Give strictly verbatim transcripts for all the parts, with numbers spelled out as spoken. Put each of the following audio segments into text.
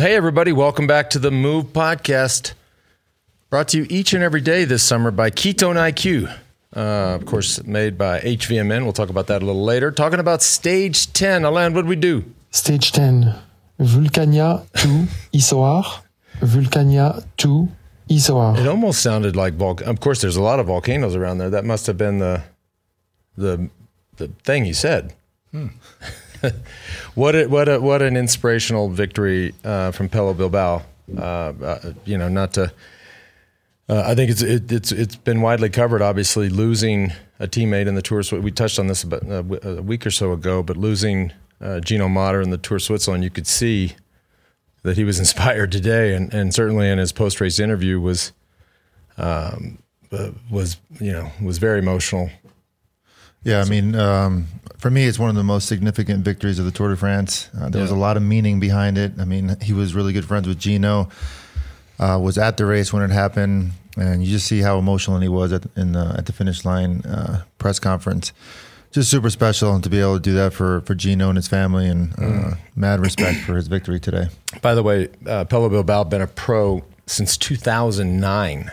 Hey, everybody. Welcome back to the MOVE podcast, brought to you each and every day this summer by Ketone I Q. Uh, of course, made by H V M N. We'll talk about that a little later. Talking about stage ten. Alain, what did we do? Stage ten. Vulcania to Isoar. Vulcania to Isoar. It almost sounded like volcano. Of course, there's a lot of volcanoes around there. That must have been the the the thing he said. Hmm. What a, what a, what an inspirational victory uh, from Pello Bilbao. Uh, uh, you know, not to. Uh, I think it's it, it's it's been widely covered. Obviously, losing a teammate in the Tour, we touched on this about a week or so ago, but losing uh, Gino Mader in the Tour Switzerland, you could see that he was inspired today, and, and certainly in his post race interview was, um, uh, was you know was very emotional. Yeah, I mean, um, for me, it's one of the most significant victories of the Tour de France. Uh, there yeah. was a lot of meaning behind it. I mean, he was really good friends with Gino, uh, was at the race when it happened, and you just see how emotional he was at, in the, at the finish line uh, press conference. Just super special to be able to do that for, for Gino and his family, and uh, mm. mad respect for his victory today. By the way, uh, Pello Bilbao been a pro since two thousand nine.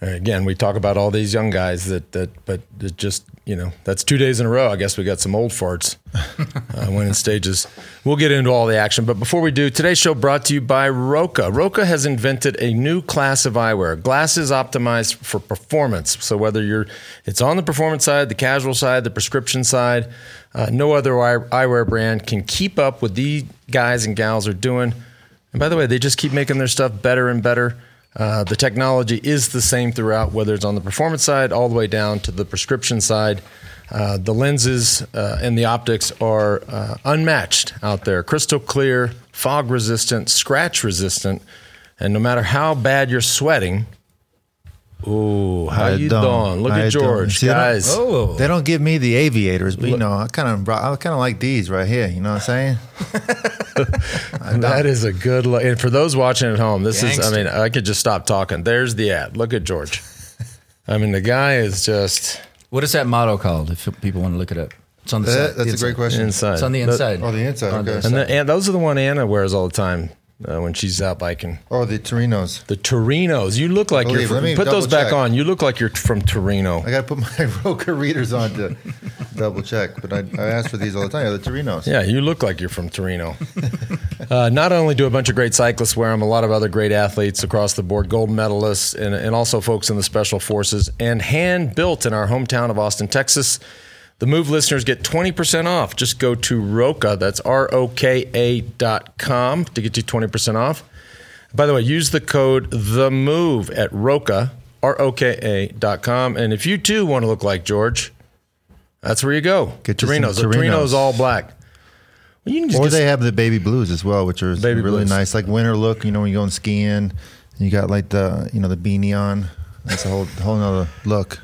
And again, we talk about all these young guys that, that but it just, you know, that's two days in a row. I guess we got some old farts uh, winning stages. We'll get into all the action. But before we do, today's show brought to you by Roka. Roka has invented a new class of eyewear, glasses optimized for performance. So whether you're, it's on the performance side, the casual side, the prescription side, uh, no other eyewear brand can keep up with these guys and gals are doing. And by the way, they just keep making their stuff better and better. Uh, the technology is the same throughout, whether it's on the performance side all the way down to the prescription side. Uh, the lenses uh, and the optics are uh, unmatched out there. Crystal clear, fog resistant, scratch resistant, and no matter how bad you're sweating, ooh, how I you doing? Look I at George, see, guys. They don't, oh. they don't give me the aviators, but, you know, I kind of I kind of like these right here. You know what I'm saying? That is a good look. And for those watching at home, this Gangster. is, I mean, I could just stop talking. There's the ad. Look at George. I mean, the guy is just. What is that motto called if people want to look it up? It's on the that, side. That's it's a great question. Inside. It's on the inside. On the inside, on okay. The inside. And, the, and those are the one Anna wears all the time. Uh, when she's out biking. Oh, the Torinos. The Torinos. You look like Believe, you're from, put those check. back on. You look like you're from Torino. I got to put my Roka readers on to double check, but I, I ask for these all the time. The Torinos. Yeah, you look like you're from Torino. uh, not only do a bunch of great cyclists wear them, a lot of other great athletes across the board, gold medalists, and, and also folks in the Special Forces, and hand-built in our hometown of Austin, Texas. The MOVE listeners get twenty percent off. Just go to Roka, that's R O K A dot com, to get you twenty percent off. By the way, use the code THEMOVE at Roka, R O K A dot com. And if you, too, want to look like George, that's where you go. Get Torino's. The Torino's all black. Well, you can just or they some. have the baby blues as well, which are baby really blues. nice. Like winter look, you know, when you're going skiing, and you got like the, you know, the beanie on. That's a whole, whole nother look.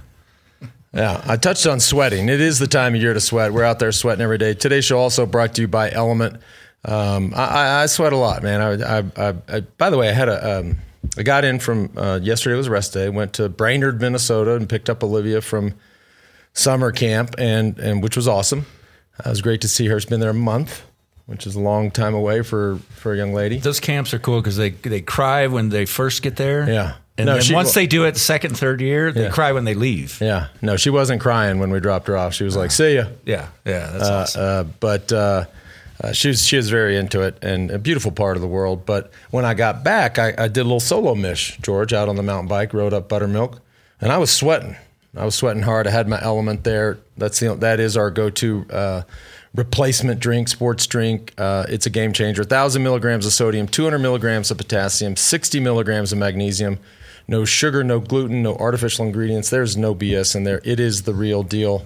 Yeah, I touched on sweating. It is the time of year to sweat. We're out there sweating every day. Today's show also brought to you by Element. Um, I, I sweat a lot, man. I, I, I, I, by the way, I had a um, I got in from uh, yesterday was rest day. Went to Brainerd, Minnesota, and picked up Olivia from summer camp, and and which was awesome. It was great to see her. It's been there a month, which is a long time away for, for a young lady. Those camps are cool because they they cry when they first get there. Yeah. And no, then she, once they do it second, third year, they yeah. cry when they leave. Yeah. No, she wasn't crying when we dropped her off. She was uh, like, see ya. Yeah. Yeah. That's uh, awesome. Uh, but uh, uh, she, was, she was very into it, and a beautiful part of the world. But when I got back, I, I did a little solo mish, George, out on the mountain bike, rode up Buttermilk, and I was sweating. I was sweating hard. I had my Element there. That's the, That is our go-to uh, replacement drink, sports drink. Uh, it's a game changer. one thousand milligrams of sodium, two hundred milligrams of potassium, sixty milligrams of magnesium. No sugar, no gluten, no artificial ingredients. There's no B S in there. It is the real deal.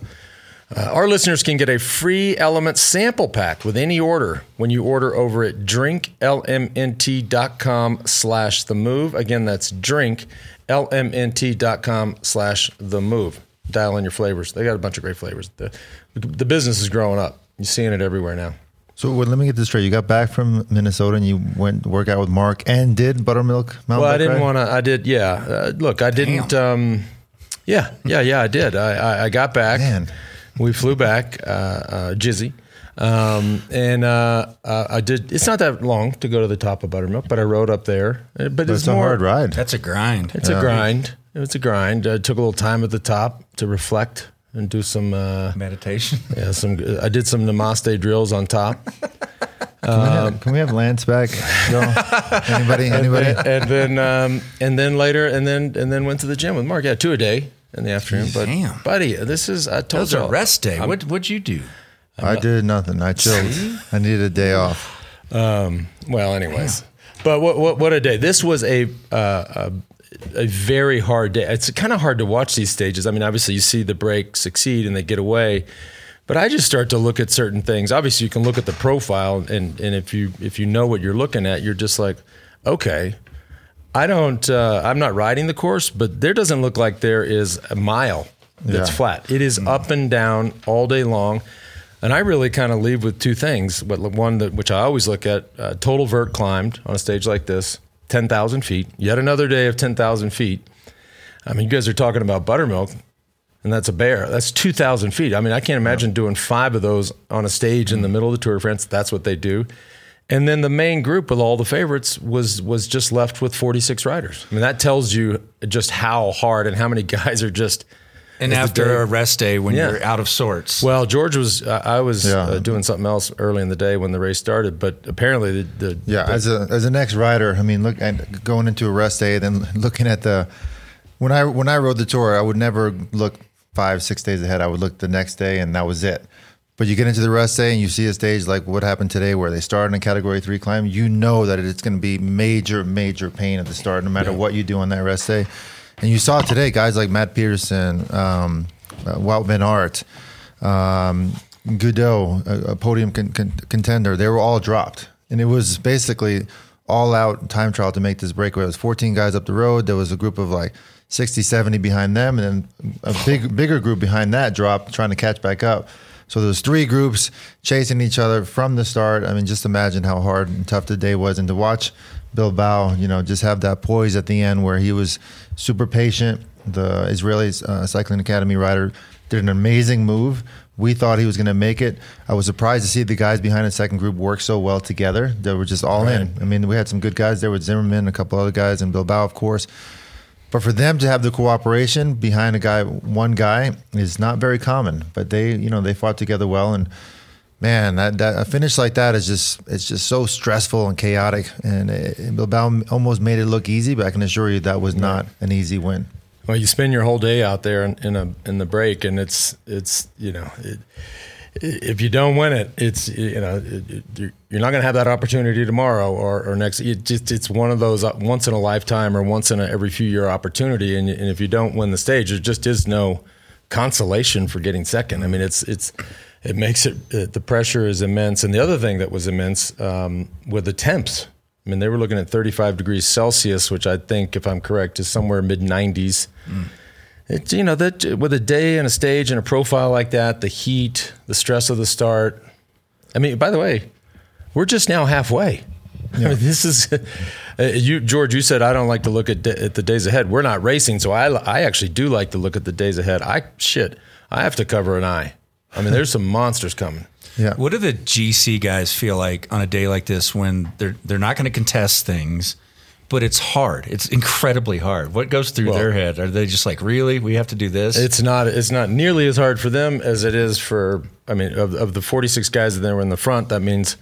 Uh, our listeners can get a free Element sample pack with any order when you order over at drink L M N T dot com slash the move. Again, that's drink L M N T dot com slash the move. Dial in your flavors. They got a bunch of great flavors. The, the business is growing up. You're seeing it everywhere now. So well, let me get this straight. You got back from Minnesota and you went to work out with Mark and did Buttermilk Mountain Bike Well, I didn't want to. I did. Yeah. Uh, look, I didn't. Um, yeah. Yeah. Yeah. I did. I, I, I got back. Man. We flew back. Uh, uh, Jizzy. Um, and uh, uh, I did. It's not that long to go to the top of Buttermilk, but I rode up there. But, but it's, it's a more, hard ride. That's a grind. It's yeah. a grind. It's a grind. I took a little time at the top to reflect and do some uh, meditation. Yeah, some. I did some namaste drills on top. Can, um, we have, can we have Lance back? Yo, anybody? Anybody? And, and then, um, and then later, and then, and then went to the gym with Mark. Yeah, two a day in the afternoon. But damn, buddy, this is I told you. That was a rest day. I'm, what What'd you do? I did nothing. I chilled. I needed a day off. Um, well, anyways, yeah. but what, what what a day! This was a uh, a, a very hard day. It's kind of hard to watch these stages. I mean, obviously, you see the break succeed and they get away. But I just start to look at certain things. Obviously, you can look at the profile, and, and if you if you know what you're looking at, you're just like, okay, I don't. Uh, I'm not riding the course, but there doesn't look like there is a mile that's yeah. flat. It is up and down all day long, and I really kind of leave with two things. But one that which I always look at: uh, total vert climbed on a stage like this, ten thousand feet. Yet another day of ten thousand feet. I mean, you guys are talking about Buttermilk. And that's a bear. That's two thousand feet. I mean, I can't imagine yeah. doing five of those on a stage in the middle of the Tour de France. That's what they do. And then the main group with all the favorites was was just left with forty-six riders. I mean, that tells you just how hard and how many guys are just... And after a rest day when yeah. you're out of sorts. Well, George was, uh, I was yeah. uh, doing something else early in the day when the race started, but apparently the... the yeah, the, as a as an ex-rider, I mean, look, at going into a rest day, then looking at the... When I when I rode the Tour, I would never look... Five, six days ahead, I would look the next day, and that was it. But you get into the rest day, and you see a stage like what happened today, where they start in a Category three climb. You know that it's going to be major, major pain at the start, no matter yeah. what you do on that rest day. And you saw today guys like Matt Peterson, um, uh, Wout Van Aert, um, Goudot, a, a podium con- con- contender. They were all dropped, and it was basically all-out time trial to make this breakaway. It was fourteen guys up the road. There was a group of like sixty, seventy behind them, and then a big, bigger group behind that dropped, trying to catch back up. So there's three groups chasing each other from the start. I mean, just imagine how hard and tough the day was. And to watch Bilbao, you know, just have that poise at the end where he was super patient. The Israeli uh, Cycling Academy rider did an amazing move. We thought he was going to make it. I was surprised to see the guys behind the second group work so well together. They were just all right. in. I mean, we had some good guys there with Zimmerman, a couple other guys, and Bilbao, of course. But for them to have the cooperation behind a guy, one guy, is not very common. But they, you know, they fought together well. And man, that, that a finish like that is just, it's just so stressful and chaotic. And it, it, Bilbao almost made it look easy, but I can assure you that was yeah. not an easy win. Well, you spend your whole day out there in, in a in the break, and it's it's you know, it, if you don't win it, it's you know, it, it, you're, you're not going to have that opportunity tomorrow or, or next. It just it's one of those once in a lifetime or once in a every few year opportunity, and, and if you don't win the stage, there just is no consolation for getting second. I mean, it's it's it makes it the pressure is immense. And the other thing that was immense um, were the temps. I mean, they were looking at thirty-five degrees Celsius, which I think, if I'm correct, is somewhere mid nineties. Mm. It's, you know, that with a day and a stage and a profile like that, the heat, the stress of the start. I mean, by the way, we're just now halfway. Yeah. I mean, this is uh, you, George. You said I don't like to look at, de- at the days ahead. We're not racing, so I, I actually do like to look at the days ahead. I shit, I have to cover an eye. I mean, there's some monsters coming. Yeah. What do the G C guys feel like on a day like this when they're they're not going to contest things, but it's hard. It's incredibly hard. What goes through well, their head? Are they just like, really? We have to do this? It's not. It's not nearly as hard for them as it is for. I mean, of, of the forty-six guys that were in the front, that means,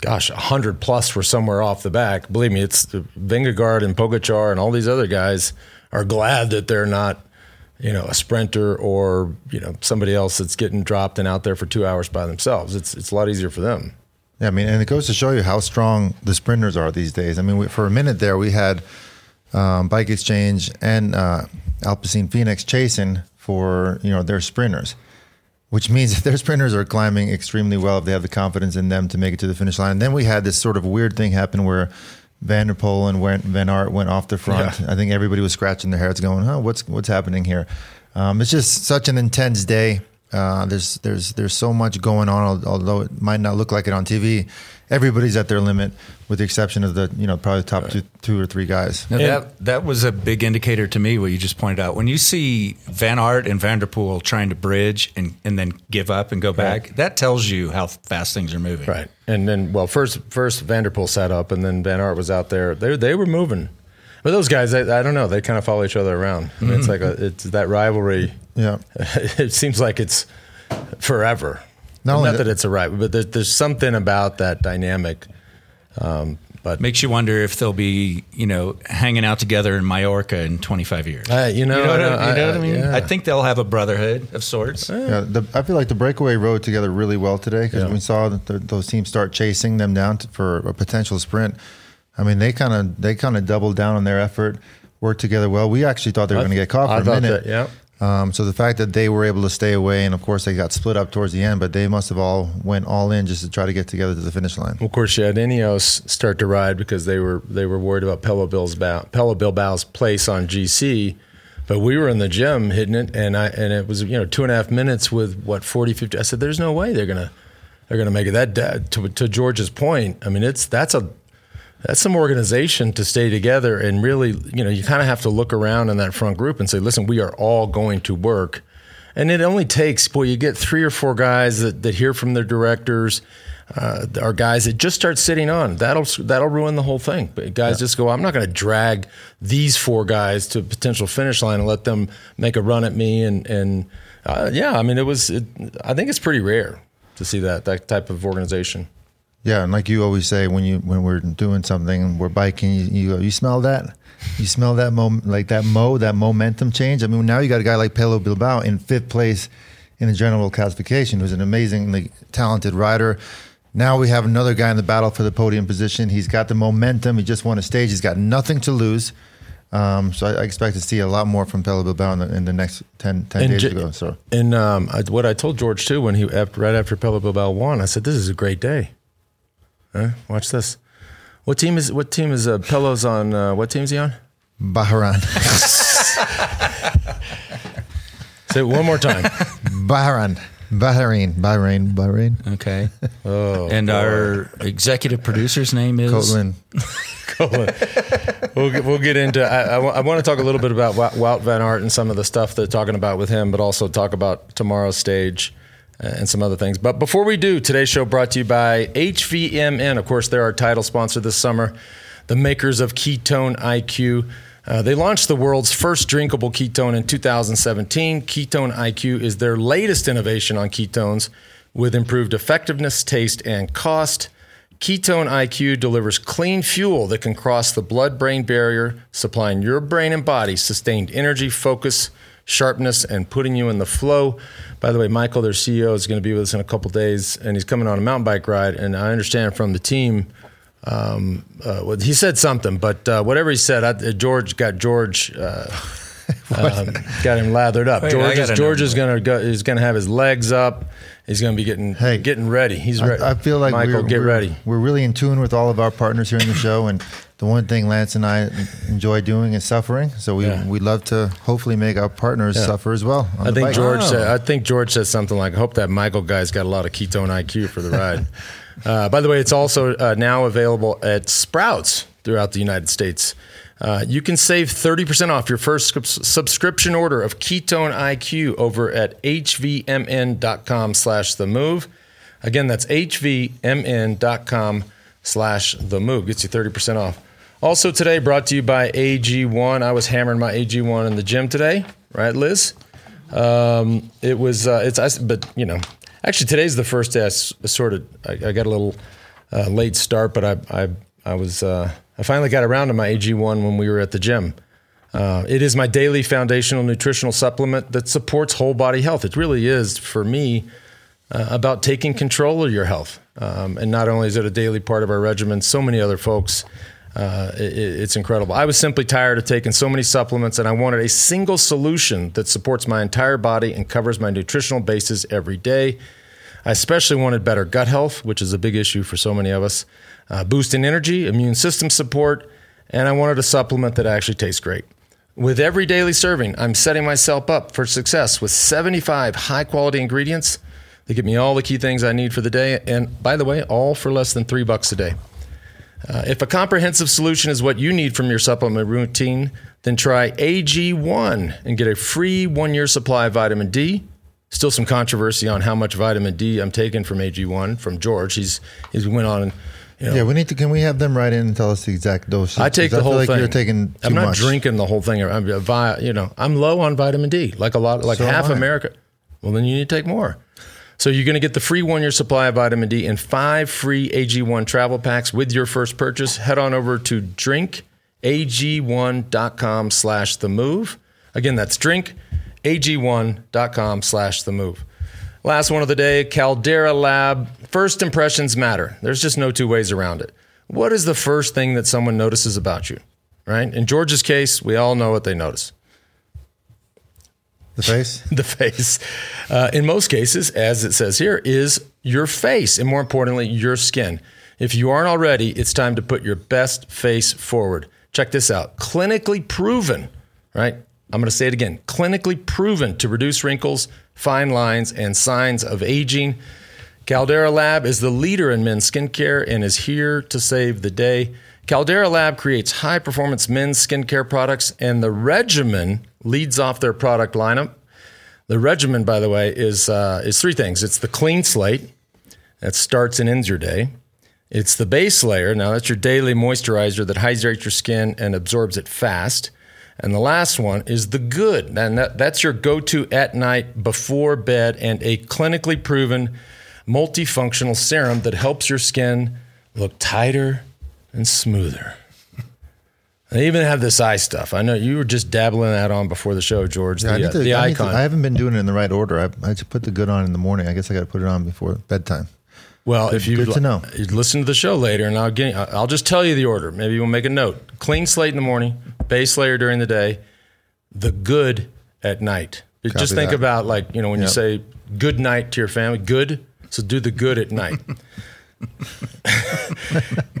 gosh, a hundred plus were somewhere off the back. Believe me, it's Vingegaard and Pogacar and all these other guys are glad that they're not. You know, a sprinter or, you know, somebody else that's getting dropped and out there for two hours by themselves. It's it's a lot easier for them. Yeah, I mean, and it goes to show you how strong the sprinters are these days. I mean, we, for a minute there, we had um, Bike Exchange and uh, Alpecin Phoenix chasing for, you know, their sprinters, which means their sprinters are climbing extremely well if they have the confidence in them to make it to the finish line. And then we had this sort of weird thing happen where Van der Poel and Van Aert went off the front. Yeah. I think everybody was scratching their heads going, huh, what's what's happening here? Um, it's just such an intense day. Uh, there's there's there's so much going on, although it might not look like it on T V. Everybody's at their limit, with the exception of the you know probably the top right. two, two or three guys. Now that that was a big indicator to me what you just pointed out. When you see Van Aert and Van der Poel trying to bridge and, and then give up and go back, right. that tells you how fast things are moving. Right. And then well, first first Van der Poel sat up, and then Van Aert was out there. They they were moving. But those guys, I, I don't know. They kind of follow each other around. Mm-hmm. It's like a, it's that rivalry. Yeah, it seems like it's forever. Not, Not that, that it's a rivalry, but there's, there's something about that dynamic. Um, but makes you wonder if they'll be, you know, hanging out together in Mallorca in twenty-five years. Uh, you know, you know what I, I, you know what I mean. I, yeah. I think they'll have a brotherhood of sorts. Yeah. Yeah, the, I feel like the breakaway rode together really well today because yeah. we saw that the, those teams start chasing them down to, for a potential sprint. I mean, they kind of they kind of doubled down on their effort, worked together well. We actually thought they were going to get caught for I a minute. That, yeah. Um, so the fact that they were able to stay away, and of course they got split up towards the end, but they must have all went all in just to try to get together to the finish line. Well, of course, you had Ineos start to ride because they were they were worried about Pello Bilbao, Pello Bilbao's place on G C, but we were in the gym hitting it, and I and it was you know two and a half minutes with what forty, fifty. I said, "There's no way they're gonna they're gonna make it that da-. to to George's point. I mean, it's that's a That's some organization to stay together and really, you know, you kind of have to look around in that front group and say, listen, we are all going to work. And it only takes, boy, you get three or four guys that, that hear from their directors uh, or guys that just start sitting on. That'll that'll ruin the whole thing. But guys yeah. just go, I'm not going to drag these four guys to a potential finish line and let them make a run at me. And, and uh, yeah, I mean, it was, it, I think it's pretty rare to see that that type of organization. Yeah, and like you always say, when you when we're doing something and we're biking, you you, go, you smell that, you smell that mo- like that mo that momentum change. I mean, now you got a guy like Pello Bilbao in fifth place in the general classification, who's an amazingly talented rider. Now we have another guy in the battle for the podium position. He's got the momentum. He just won a stage. He's got nothing to lose. Um, so I, I expect to see a lot more from Pello Bilbao in the, in the next ten, ten days J- ago. So and um, I, what I told George too when he after, right after Pello Bilbao won, I said this is a great day. Watch this. What team is what team is uh, Pello's on? Uh, what team is he on? Bahrain. Say it one more time. Bahrain, Bahrain, Bahrain, Bahrain. Okay. Oh, and boy. Our executive producer's name is Colin. Colin. We'll get, we'll get into. I, I, w- I want to talk a little bit about Wout Van Aert and some of the stuff they're talking about with him, but also talk about tomorrow's stage and some other things. But before we do, today's show brought to you by H V M N. Of course, they're our title sponsor this summer, the makers of Ketone I Q. Uh, they launched the world's first drinkable ketone in two thousand seventeen. Ketone I Q is their latest innovation on ketones with improved effectiveness, taste, and cost. Ketone I Q delivers clean fuel that can cross the blood-brain barrier, supplying your brain and body sustained energy, focus, sharpness, and putting you in the flow. By the way, Michael, their C E O, is going to be with us in a couple of days, and he's coming on a mountain bike ride. And I understand from the team, um, uh, well, he said something, but uh, whatever he said, I, uh, George got George uh, um, got him lathered up. Wait, George, is, George is going to go. He's going to have his legs up. He's going to be getting hey, getting ready. He's ready. I, I feel like Michael, we're, get we're, ready. We're really in tune with all of our partners here in the show, and the one thing Lance and I enjoy doing is suffering. So we yeah. we love to hopefully make our partners yeah. suffer as well. I think George. Oh. Said, I think George said something like, "I hope that Michael guy's got a lot of ketone I Q for the ride." uh, by the way, it's also uh, now available at Sprouts throughout the United States. Uh, you can save thirty percent off your first subscription order of Ketone I Q over at hvmn.com slash the move. Again, that's hvmn.com slash the move. Gets you thirty percent off. Also today brought to you by A G one. I was hammering my A G one in the gym today. Right, Liz? Um, it was, uh, it's, I, but you know, actually today's the first day I sort of, I, I got a little uh, late start, but I, I, I was... Uh, I finally got around to my A G one when we were at the gym. Uh, it is my daily foundational nutritional supplement that supports whole body health. It really is, for me, uh, about taking control of your health. Um, and not only is it a daily part of our regimen, so many other folks, uh, it, it's incredible. I was simply tired of taking so many supplements, and I wanted a single solution that supports my entire body and covers my nutritional bases every day. I especially wanted better gut health, which is a big issue for so many of us. Uh, boost in energy, immune system support, and I wanted a supplement that actually tastes great. With every daily serving, I'm setting myself up for success with seventy-five high-quality ingredients. They give me all the key things I need for the day, and by the way, all for less than three bucks a day. Uh, if a comprehensive solution is what you need from your supplement routine, then try A G one and get a free one-year supply of vitamin D. Still some controversy on how much vitamin D I'm taking from A G one, from George. He's he went on and... You know, yeah, we need to. Can we have them write in and tell us the exact dosage? I take the I whole feel like thing. You're taking too I'm not much. Drinking the whole thing. I'm, you know, I'm low on vitamin D, like a lot, like so half America. Well, then you need to take more. So you're going to get the free one-year supply of vitamin D and five free A G one travel packs with your first purchase. Head on over to drink A G one dot com slash the move. Again, that's drink A G one dot com slash the move. Last one of the day, Caldera Lab. First impressions matter. There's just no two ways around it. What is the first thing that someone notices about you, right? In George's case, we all know what they notice. The face? The face. Uh, in most cases, as it says here, is your face, and more importantly, your skin. If you aren't already, it's time to put your best face forward. Check this out. Clinically proven, right? I'm going to say it again. Clinically proven to reduce wrinkles, fine lines, and signs of aging. Caldera Lab is the leader in men's skincare and is here to save the day. Caldera Lab creates high-performance men's skincare products, and the regimen leads off their product lineup. The regimen, by the way, is uh, is three things. It's the clean slate that starts and ends your day. It's the base layer. Now, that's your daily moisturizer that hydrates your skin and absorbs it fast. And the last one is the good. And that, that's your go-to at night, before bed, and a clinically proven multifunctional serum that helps your skin look tighter and smoother. They even have this eye stuff. I know you were just dabbling that on before the show, George. Yeah, the I uh, to, the I icon. To, I haven't been doing it in the right order. I, I just put the good on in the morning. I guess I got to put it on before bedtime. Well, good, if you li- listen to the show later, and I'll get, I'll just tell you the order. Maybe we'll make a note. Clean slate in the morning, base layer during the day, the good at night. Copy just think that. About like, you know, when yep. you say good night to your family, good, so do the good at night.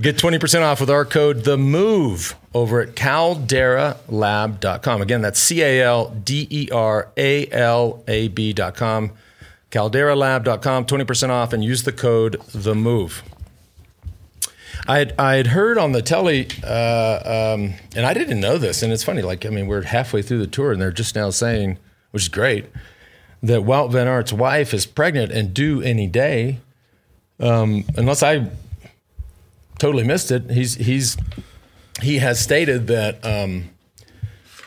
Get twenty percent off with our code THEMOVE over at caldera lab dot com. Again, that's C A L D E R A L A B dot com. caldera lab dot com, twenty percent off, and use the code THEMOVE. I had, I had heard on the telly, uh, um, and I didn't know this, and it's funny, like, I mean, we're halfway through the tour, and they're just now saying, which is great, that Wout Van Aert's wife is pregnant and due any day. Um, unless I totally missed it, he's he's he has stated that um,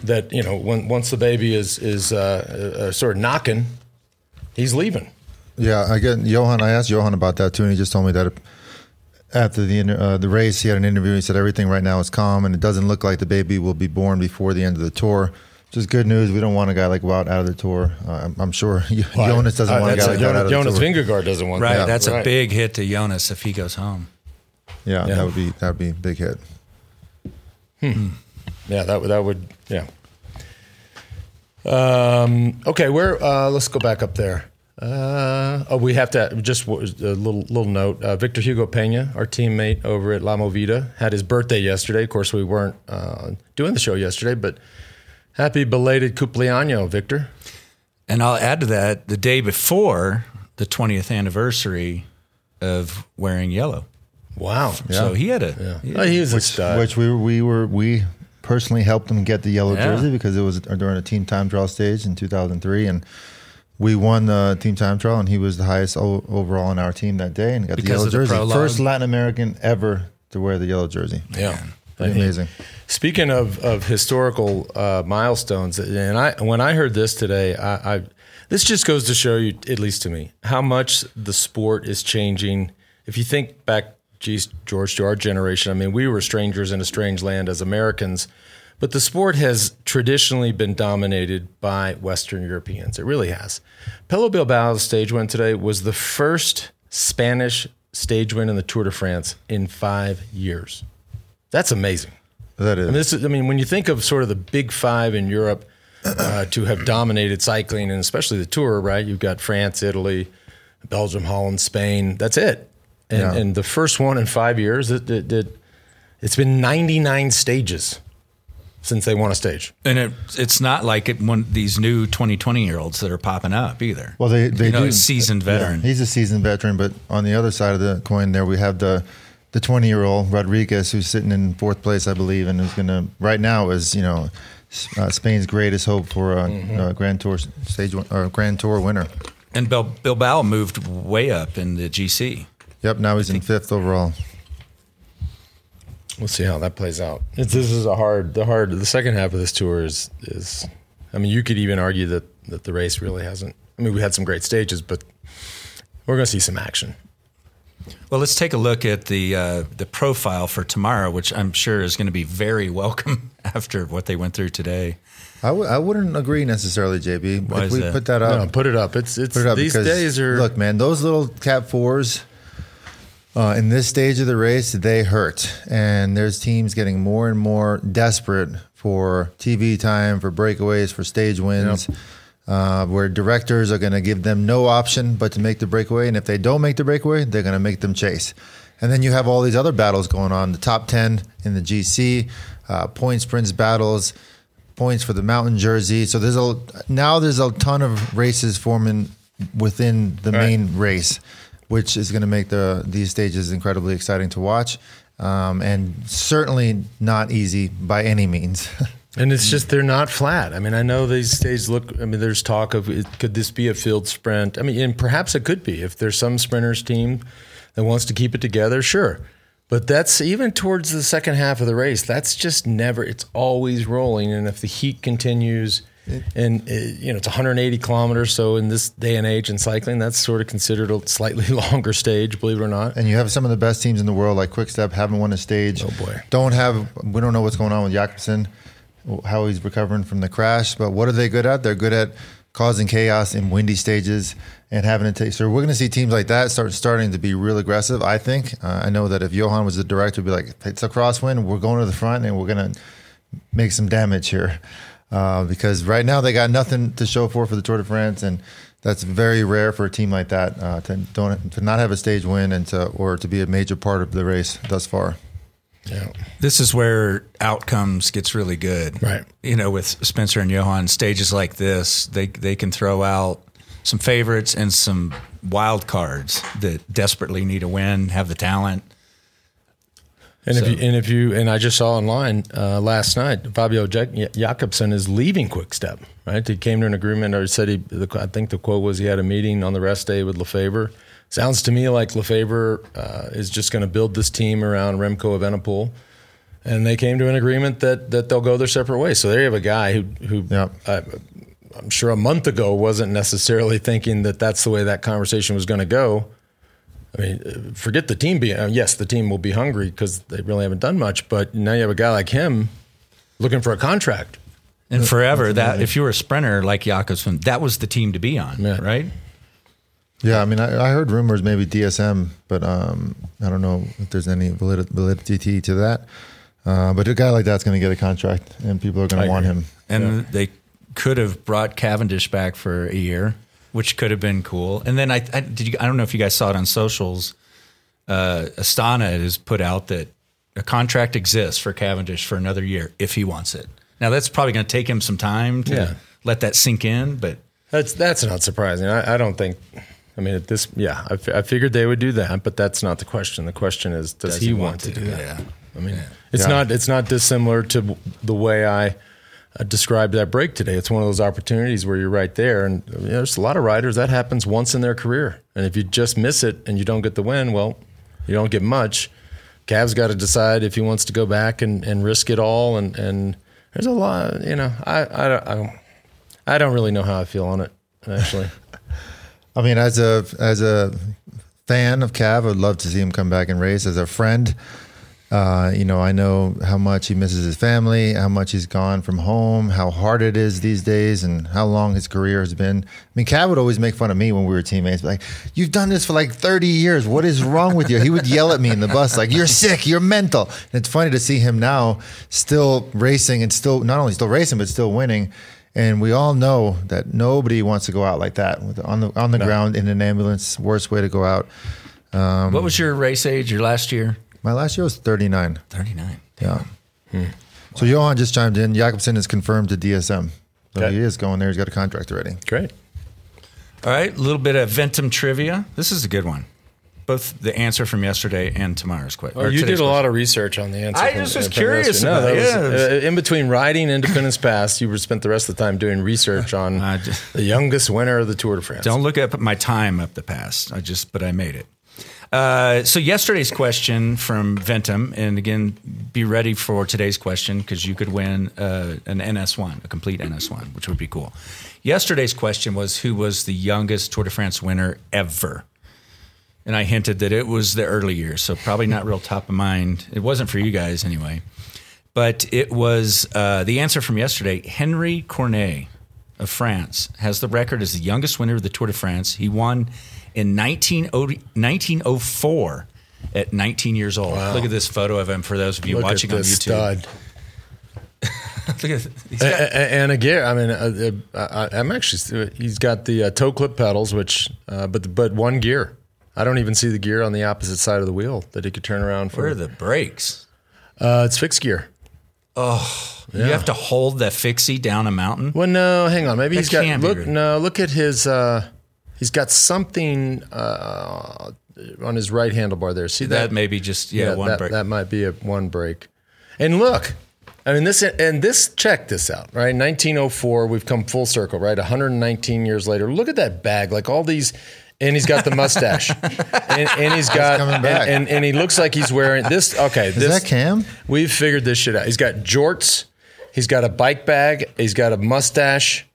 that you know when, once the baby is is uh, uh, sort of knocking, he's leaving. Yeah, again, Johan. I asked Johan about that too, and he just told me that after the uh, the race, he had an interview. He said everything right now is calm, and it doesn't look like the baby will be born before the end of the tour. Just good news. We don't want a guy like Wout out of the tour. Uh, I'm, I'm sure y- well, Jonas doesn't uh, want a guy a, like Jonas, Wout out of the Jonas tour. Jonas Vingegaard doesn't want right, that. That's right, that's a big hit to Jonas if he goes home. Yeah, yeah. that would be that would be a big hit. Hmm. Yeah, that would that would yeah. Um, okay, we're uh, let's go back up there. Uh, oh, we have to just a little little note. Uh, Victor Hugo Pena, our teammate over at La Movida, had his birthday yesterday. Of course, we weren't uh, doing the show yesterday, but. Happy belated cumpleaños, Victor. And I'll add to that, the day before the twentieth anniversary of wearing yellow. Wow. Yeah. So he had a... Yeah. He, had well, he was a stud. Which we, we were... We personally helped him get the yellow yeah. jersey because it was during a team time trial stage in two thousand three. And we won the team time trial, and he was the highest o- overall on our team that day and got because the yellow jersey. The first Latin American ever to wear the yellow jersey. Yeah. Pretty amazing. Speaking of of historical uh, milestones, and I when I heard this today, I, I this just goes to show you, at least to me, how much the sport is changing. If you think back, geez, George, to our generation, I mean, we were strangers in a strange land as Americans, but the sport has traditionally been dominated by Western Europeans. It really has. Pello Bilbao's stage win today was the first Spanish stage win in the Tour de France in five years. That's amazing. That is. I mean, this is. I mean, when you think of sort of the big five in Europe uh, to have dominated cycling and especially the Tour, right? You've got France, Italy, Belgium, Holland, Spain. That's it. And, yeah. and the first one in five years, it, it, it, it's been ninety-nine stages. since they won a stage. And it, it's not like it, one, these new twenty, twenty-year-olds that are popping up either. Well, they, they you know, do. Seasoned veteran. Yeah, he's a seasoned veteran, but on the other side of the coin there, we have the the twenty-year-old Rodriguez, who's sitting in fourth place, I believe, and who's going to, right now is, you know, uh, Spain's greatest hope for a, mm-hmm. a Grand Tour stage or Grand Tour winner. And Bil- Bilbao moved way up in the G C. Yep, now he's in fifth overall. We'll see how that plays out. It's, this is a hard, the hard, the second half of this tour is, is, I mean, you could even argue that, that the race really hasn't, I mean, we had some great stages, but we're going to see some action. Well, let's take a look at the uh, the profile for tomorrow, which I'm sure is going to be very welcome after what they went through today. I w- I wouldn't agree necessarily, J B. Why if we that? Put that up, no, put it up. It's it's it up these days are look, man. Those little Cat fours uh, in this stage of the race, they hurt, and there's teams getting more and more desperate for T V time, for breakaways, for stage wins. Yep. Uh, where directors are going to give them no option but to make the breakaway. And if they don't make the breakaway, they're going to make them chase. And then you have all these other battles going on, the top ten in the G C, uh, point sprints battles, points for the mountain jersey. So there's a now there's a ton of races forming within the all main right. race, which is going to make the these stages incredibly exciting to watch, um, and certainly not easy by any means. And it's just, they're not flat. I mean, I know these stages look, I mean, there's talk of, it, could this be a field sprint? I mean, and perhaps it could be. If there's some sprinters team that wants to keep it together, sure. But that's, even towards the second half of the race, that's just never, it's always rolling. And if the heat continues, and, it, you know, it's one hundred eighty kilometers, so in this day and age in cycling, that's sort of considered a slightly longer stage, believe it or not. And you have some of the best teams in the world, like Quick Step, haven't won a stage. Oh, boy. Don't have, we don't know what's going on with Jakobsen, how he's recovering from the crash, but what are they good at? They're good at causing chaos in windy stages and having to take. So we're going to see teams like that start starting to be real aggressive, I think. Uh, I know that if Johan was the director, he'd be like, it's a crosswind, we're going to the front, and we're going to make some damage here. Uh, because right now they got nothing to show for for the Tour de France, and that's very rare for a team like that uh, to, don't, to not have a stage win and to, or to be a major part of the race thus far. Yeah. This is where outcomes gets really good. Right. You know, with Spencer and Johan, stages like this, they they can throw out some favorites and some wild cards that desperately need a win, have the talent. And so. if you and if you and I just saw online uh, last night, Fabio Jakobsen is leaving Quick Step, right? He came to an agreement, or said he the, I think the quote was he had a meeting on the rest day with LeFevre. Sounds to me like LeFevre uh, is just going to build this team around Remco Evenepoel, and they came to an agreement that that they'll go their separate ways. So there you have a guy who, who yeah. I, I'm sure a month ago wasn't necessarily thinking that that's the way that conversation was going to go. I mean, forget the team being uh, yes, the team will be hungry because they really haven't done much, but now you have a guy like him looking for a contract. And forever, that if you were a sprinter like Jakobsen, that was the team to be on, yeah. right? Yeah, I mean, I, I heard rumors maybe D S M, but um, I don't know if there's any valid, validity to that. Uh, but a guy like that's going to get a contract, and people are going to want him. And yeah. they could have brought Cavendish back for a year, which could have been cool. And then I, I did. You, I don't know if you guys saw it on socials. Uh, Astana has put out that a contract exists for Cavendish for another year if he wants it. Now that's probably going to take him some time to yeah. let that sink in, but that's that's not surprising. I, I don't think. I mean, at this, yeah, I, f- I figured they would do that, but that's not the question. The question is, does, does he, he want, want to do, do that? Yeah. I mean, yeah. it's yeah. not it's not dissimilar to the way I uh, described that break today. It's one of those opportunities where you're right there, and you know, there's a lot of riders that happens once in their career, and if you just miss it and you don't get the win, well, you don't get much. Cav's got to decide if he wants to go back and, and risk it all, and, and there's a lot, you know, I I don't, I don't really know how I feel on it actually. I mean, as a as a fan of Cav, I'd love to see him come back and race. As a friend, uh, you know, I know how much he misses his family, how much he's gone from home, how hard it is these days, and how long his career has been. I mean, Cav would always make fun of me when we were teammates, like, "You've done this for like thirty years. What is wrong with you?" He would yell at me in the bus, like, "You're sick. You're mental." And it's funny to see him now still racing and still not only still racing but still winning. And we all know that nobody wants to go out like that on the on the no. ground in an ambulance. Worst way to go out. Um, what was your race age? Your last year? My last year was thirty-nine. Thirty-nine. Damn. Yeah. Hmm. So Johan just chimed in. Jakobsen is confirmed to D S M. So okay. He is going there. He's got a contract already. Great. All right, a little bit of Ventum trivia. This is a good one. Both the answer from yesterday and tomorrow's quiz. Oh, you did a question. Lot of research on the answer. I from, just was uh, curious. No, that yeah. was, uh, in between riding Independence Pass, you spent the rest of the time doing research on uh, just, the youngest winner of the Tour de France. Don't look up my time up the pass. I just, but I made it. Uh, so yesterday's question from Ventum, and again, be ready for today's question because you could win uh, an N S one, a complete N S one, which would be cool. Yesterday's question was, who was the youngest Tour de France winner ever? And I hinted that it was the early years, so probably not real top of mind. It wasn't for you guys anyway. But it was uh, the answer from yesterday. Henri Cornet of France has the record as the youngest winner of the Tour de France. He won in nineteen oh four at nineteen years old. Wow. Look at this photo of him for those of you Look watching at this on YouTube. Stud. Look at got- and, and again, I mean, uh, uh, I'm actually he's got the uh, toe clip pedals, which uh, but but one gear. I don't even see the gear on the opposite side of the wheel that it could turn around for. Where are the brakes? Uh, it's fixed gear. Oh, yeah. You have to hold the fixie down a mountain? Well, no, hang on. Maybe that he's got, look, really. no, look at his, uh, he's got something uh, on his right handlebar there. See that? That may be just, yeah, yeah one that, brake. That might be a one brake. And look, I mean, this, and this, check this out, right? nineteen oh four, we've come full circle, right? one hundred nineteen years later. Look at that bag, like all these. And he's got the mustache, and, and he's got, he's and, and, and he looks like he's wearing this. Okay, is this, that Cam? We've figured this shit out. He's got jorts, he's got a bike bag, he's got a mustache,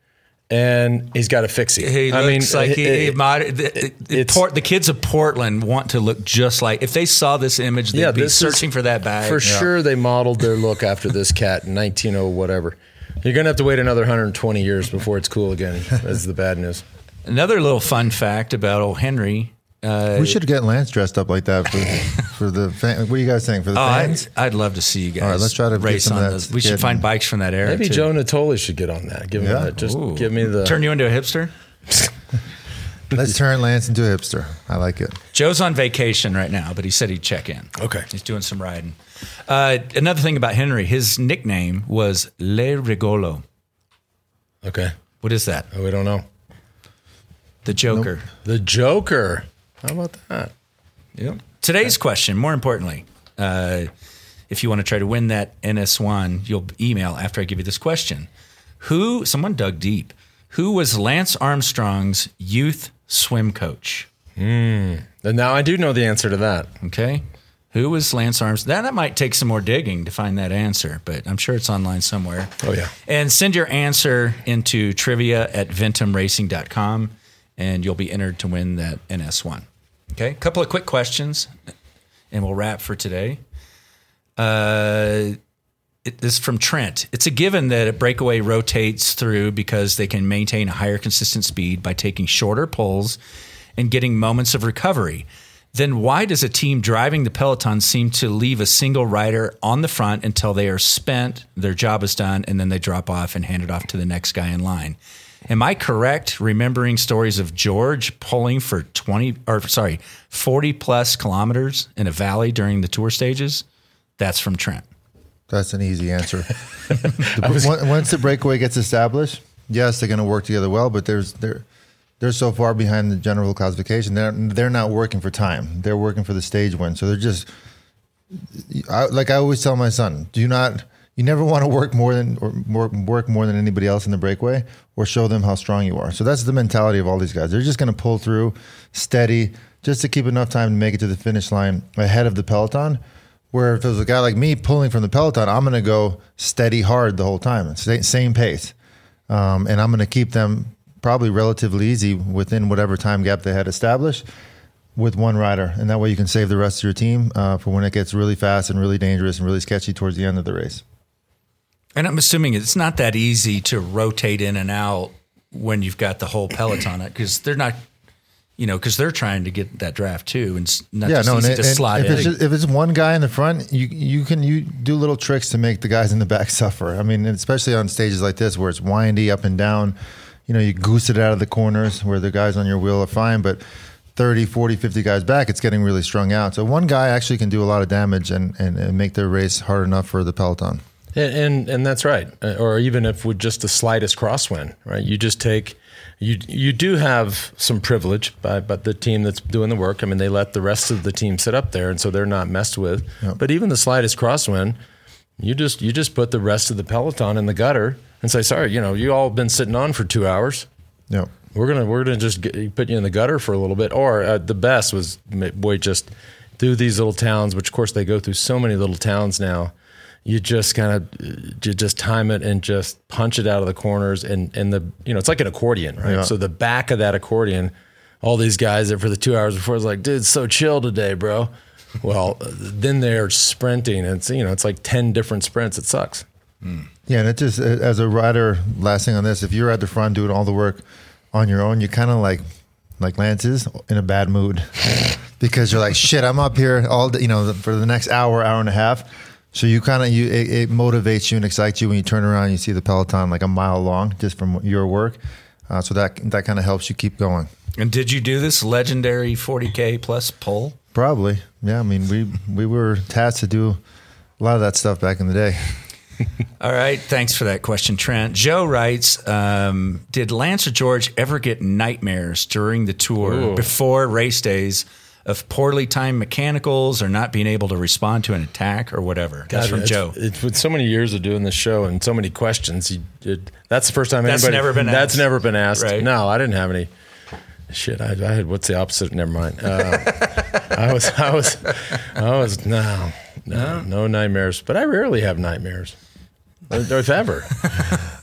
and he's got a fixie. He I looks mean, like he, it, he mod- the, the, Port, the kids of Portland want to look just like. If they saw this image, they'd yeah, be searching is, for that bag. For yeah. sure, they modeled their look after this cat in nineteen oh whatever. You're gonna have to wait another one hundred twenty years before it's cool again. That's the bad news. Another little fun fact about old Henry. Uh, we should get Lance dressed up like that for, for the fans. What do you guys think? For the oh, fans? I'd, I'd love to see you guys. All right, let's try to race on those. We should find bikes from that era. Maybe too. Joe Natoli should get on that. Give yeah. him that. Just Ooh. give me the. Turn you into a hipster? Let's turn Lance into a hipster. I like it. Joe's on vacation right now, but he said he'd check in. Okay. He's doing some riding. Uh, another thing about Henry, his nickname was Le Rigolo. Okay. What is that? Oh, we don't know. The Joker. Nope. The Joker. How about that? Yep. Today's okay. question, more importantly, uh, if you want to try to win that N S one, you'll email after I give you this question. Who, someone dug deep, who was Lance Armstrong's youth swim coach? Mm. And now I do know the answer to that. Okay. Who was Lance Armstrong? That, that might take some more digging to find that answer, but I'm sure it's online somewhere. Oh, yeah. And send your answer into trivia at ventum racing dot com. And you'll be entered to win that N S one. Okay, a couple of quick questions, and we'll wrap for today. Uh, it, this is from Trent. It's a given that a breakaway rotates through because they can maintain a higher consistent speed by taking shorter pulls and getting moments of recovery. Then why does a team driving the Peloton seem to leave a single rider on the front until they are spent, their job is done, and then they drop off and hand it off to the next guy in line? Am I correct remembering stories of George pulling for twenty or sorry, forty plus kilometers in a valley during the tour stages? That's from Trent. That's an easy answer. the, was, once the breakaway gets established, yes, they're going to work together well, but there's they're they're so far behind the general classification. They're they're not working for time. They're working for the stage win. So they're just I, like I always tell my son, do not. You never want to work more than or more, work more than anybody else in the breakaway, or show them how strong you are. So that's the mentality of all these guys. They're just going to pull through steady, just to keep enough time to make it to the finish line ahead of the peloton. Where if it was a guy like me pulling from the peloton, I'm going to go steady hard the whole time, same pace, um, and I'm going to keep them probably relatively easy within whatever time gap they had established with one rider, and that way you can save the rest of your team uh, for when it gets really fast and really dangerous and really sketchy towards the end of the race. And I'm assuming it's not that easy to rotate in and out when you've got the whole peloton because they're not, you know, because they're trying to get that draft too, and it's not yeah, just no, easy and, to and slide if in. It's just, if it's one guy in the front, you you can you do little tricks to make the guys in the back suffer. I mean, especially on stages like this where it's windy up and down, you know, you goose it out of the corners where the guys on your wheel are fine, but thirty, forty, fifty guys back, it's getting really strung out. So one guy actually can do a lot of damage and, and, and make their race hard enough for the peloton. And, and and that's right. Or even if with just the slightest crosswind, right? You just take, you you do have some privilege by but the team that's doing the work. I mean, they let the rest of the team sit up there, and so they're not messed with. Yeah. But even the slightest crosswind, you just you just put the rest of the peloton in the gutter and say, sorry, you know, you all been sitting on for two hours. Yeah. We're gonna we're gonna just get, put you in the gutter for a little bit. Or uh, the best was boy just through these little towns, which of course they go through so many little towns now. You just kind of you just time it and just punch it out of the corners and and the you know it's like an accordion, right? Yeah. So the back of that accordion, all these guys that for the two hours before was like, dude, so chill today, bro. Well, then they're sprinting. And it's you know it's like ten different sprints. It sucks. Mm. Yeah, and it just as a rider, last thing on this, if you're at the front doing all the work on your own, you kind of like, like Lance is in a bad mood because you're like, shit, I'm up here all day, you know, for the next hour, hour and a half. So you kind of, you, it, it motivates you and excites you when you turn around and you see the Peloton like a mile long just from your work. Uh, so that, that kind of helps you keep going. And did you do this legendary forty K plus pull? Probably. Yeah. I mean, we, we were tasked to do a lot of that stuff back in the day. All right. Thanks for that question, Trent. Joe writes, um, did Lance or George ever get nightmares during the tour Ooh. before race days of poorly timed mechanicals or not being able to respond to an attack or whatever? That's God, from it's, Joe. It's, with so many years of doing this show and so many questions, you, it, that's the first time anybody... That's never been that's asked. That's never been asked. Right. No, I didn't have any... Shit, I, I had... What's the opposite? Never mind. Um, I was... I was... I was... No. No, no nightmares. But I rarely have nightmares. If ever,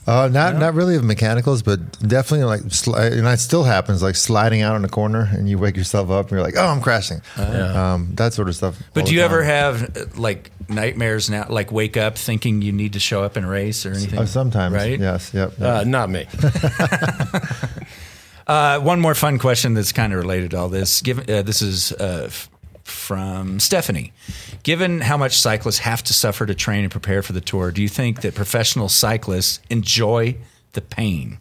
uh, not yeah. not really of mechanicals, but definitely like, sli- and that still happens, like sliding out in a corner, and you wake yourself up, and you're like, oh, I'm crashing, uh, yeah. um, that sort of stuff. But do you time. ever have like nightmares now, like wake up thinking you need to show up and race or anything? Uh, sometimes, right? Yes, yep. yep. Uh, not me. uh, one more fun question that's kind of related to all this. Given uh, this is. Uh, From Stephanie. Given how much cyclists have to suffer to train and prepare for the tour, do you think that professional cyclists enjoy the pain?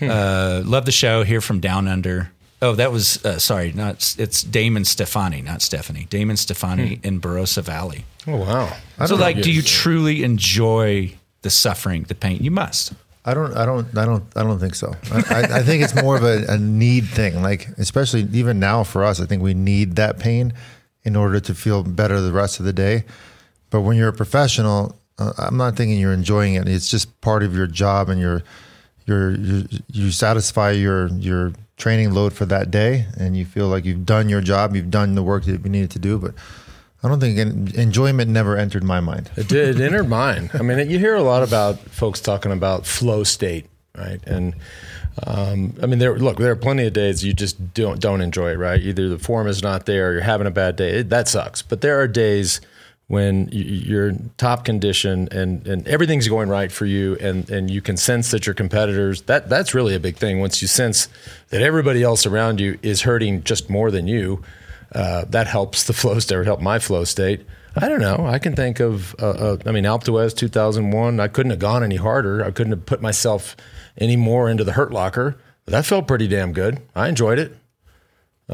Hmm. Uh, love the show. Hear from Down Under. Oh, that was, uh, sorry, not it's Damon Stefani, not Stephanie. Damon Stefani hmm. in Barossa Valley. Oh, wow. I so, like, do you truly enjoy the suffering, the pain? You must. I don't, I don't, I don't, I don't think so. I, I think it's more of a, a need thing. Like, especially even now for us, I think we need that pain in order to feel better the rest of the day. But when you're a professional, uh, I'm not thinking you're enjoying it. It's just part of your job, and you're, you're, you're, you satisfy your, your training load for that day, and you feel like you've done your job, you've done the work that you needed to do. But I don't think enjoyment never entered my mind. It did. It entered mine. I mean, it, you hear a lot about folks talking about flow state, right? And um, I mean, there. Look, there are plenty of days you just don't don't enjoy it, right? Either the form is not there, or you're having a bad day. It, that sucks. But there are days when you, you're in top condition and and everything's going right for you, and and you can sense that your competitors. That that's really a big thing. Once you sense that everybody else around you is hurting just more than you. Uh, that helps the flow state, or help my flow state. I don't know. I can think of, uh, uh, I mean, Alpe d'Huez two thousand one, I couldn't have gone any harder. I couldn't have put myself any more into the hurt locker. That felt pretty damn good. I enjoyed it.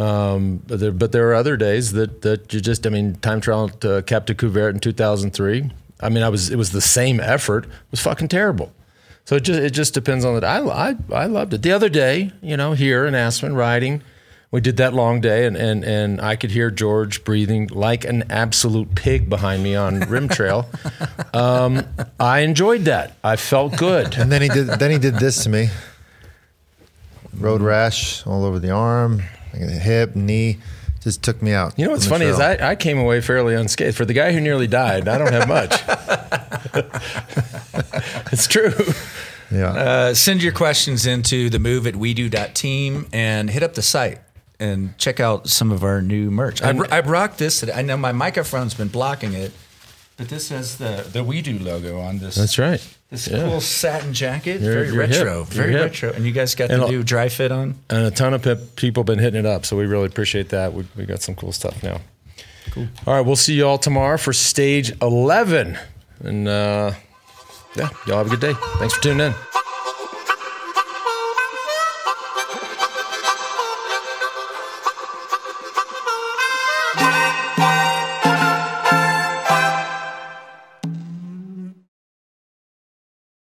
Um, but, there, but there are other days that, that you just, I mean, time trial at uh, Cap de Couvert in two thousand three. I mean, I was it was the same effort. It was fucking terrible. So it just, it just depends on that. I, I, I loved it. The other day, you know, here in Aspen riding, we did that long day, and, and, and I could hear George breathing like an absolute pig behind me on Rim Trail. Um, I enjoyed that. I felt good. And then he did. Then he did this to me. Road rash all over the arm, hip, knee. Just took me out. You know what's funny trail. is I, I came away fairly unscathed. For the guy who nearly died, I don't have much. It's true. Yeah. Uh, send your questions into the move at we do dot team and hit up the site. And check out some of our new merch. I, I rocked this today. I know my microphone's been blocking it, but this has the, the We Do logo on this. That's right. This yeah. cool satin jacket, you're, very you're retro, hip. very retro. And you guys got and the new dry fit on? And a ton of pip, people have been hitting it up, so we really appreciate that. We, we got some cool stuff now. Cool. All right, we'll see you all tomorrow for Stage eleven. And, uh, yeah, y'all have a good day. Thanks for tuning in.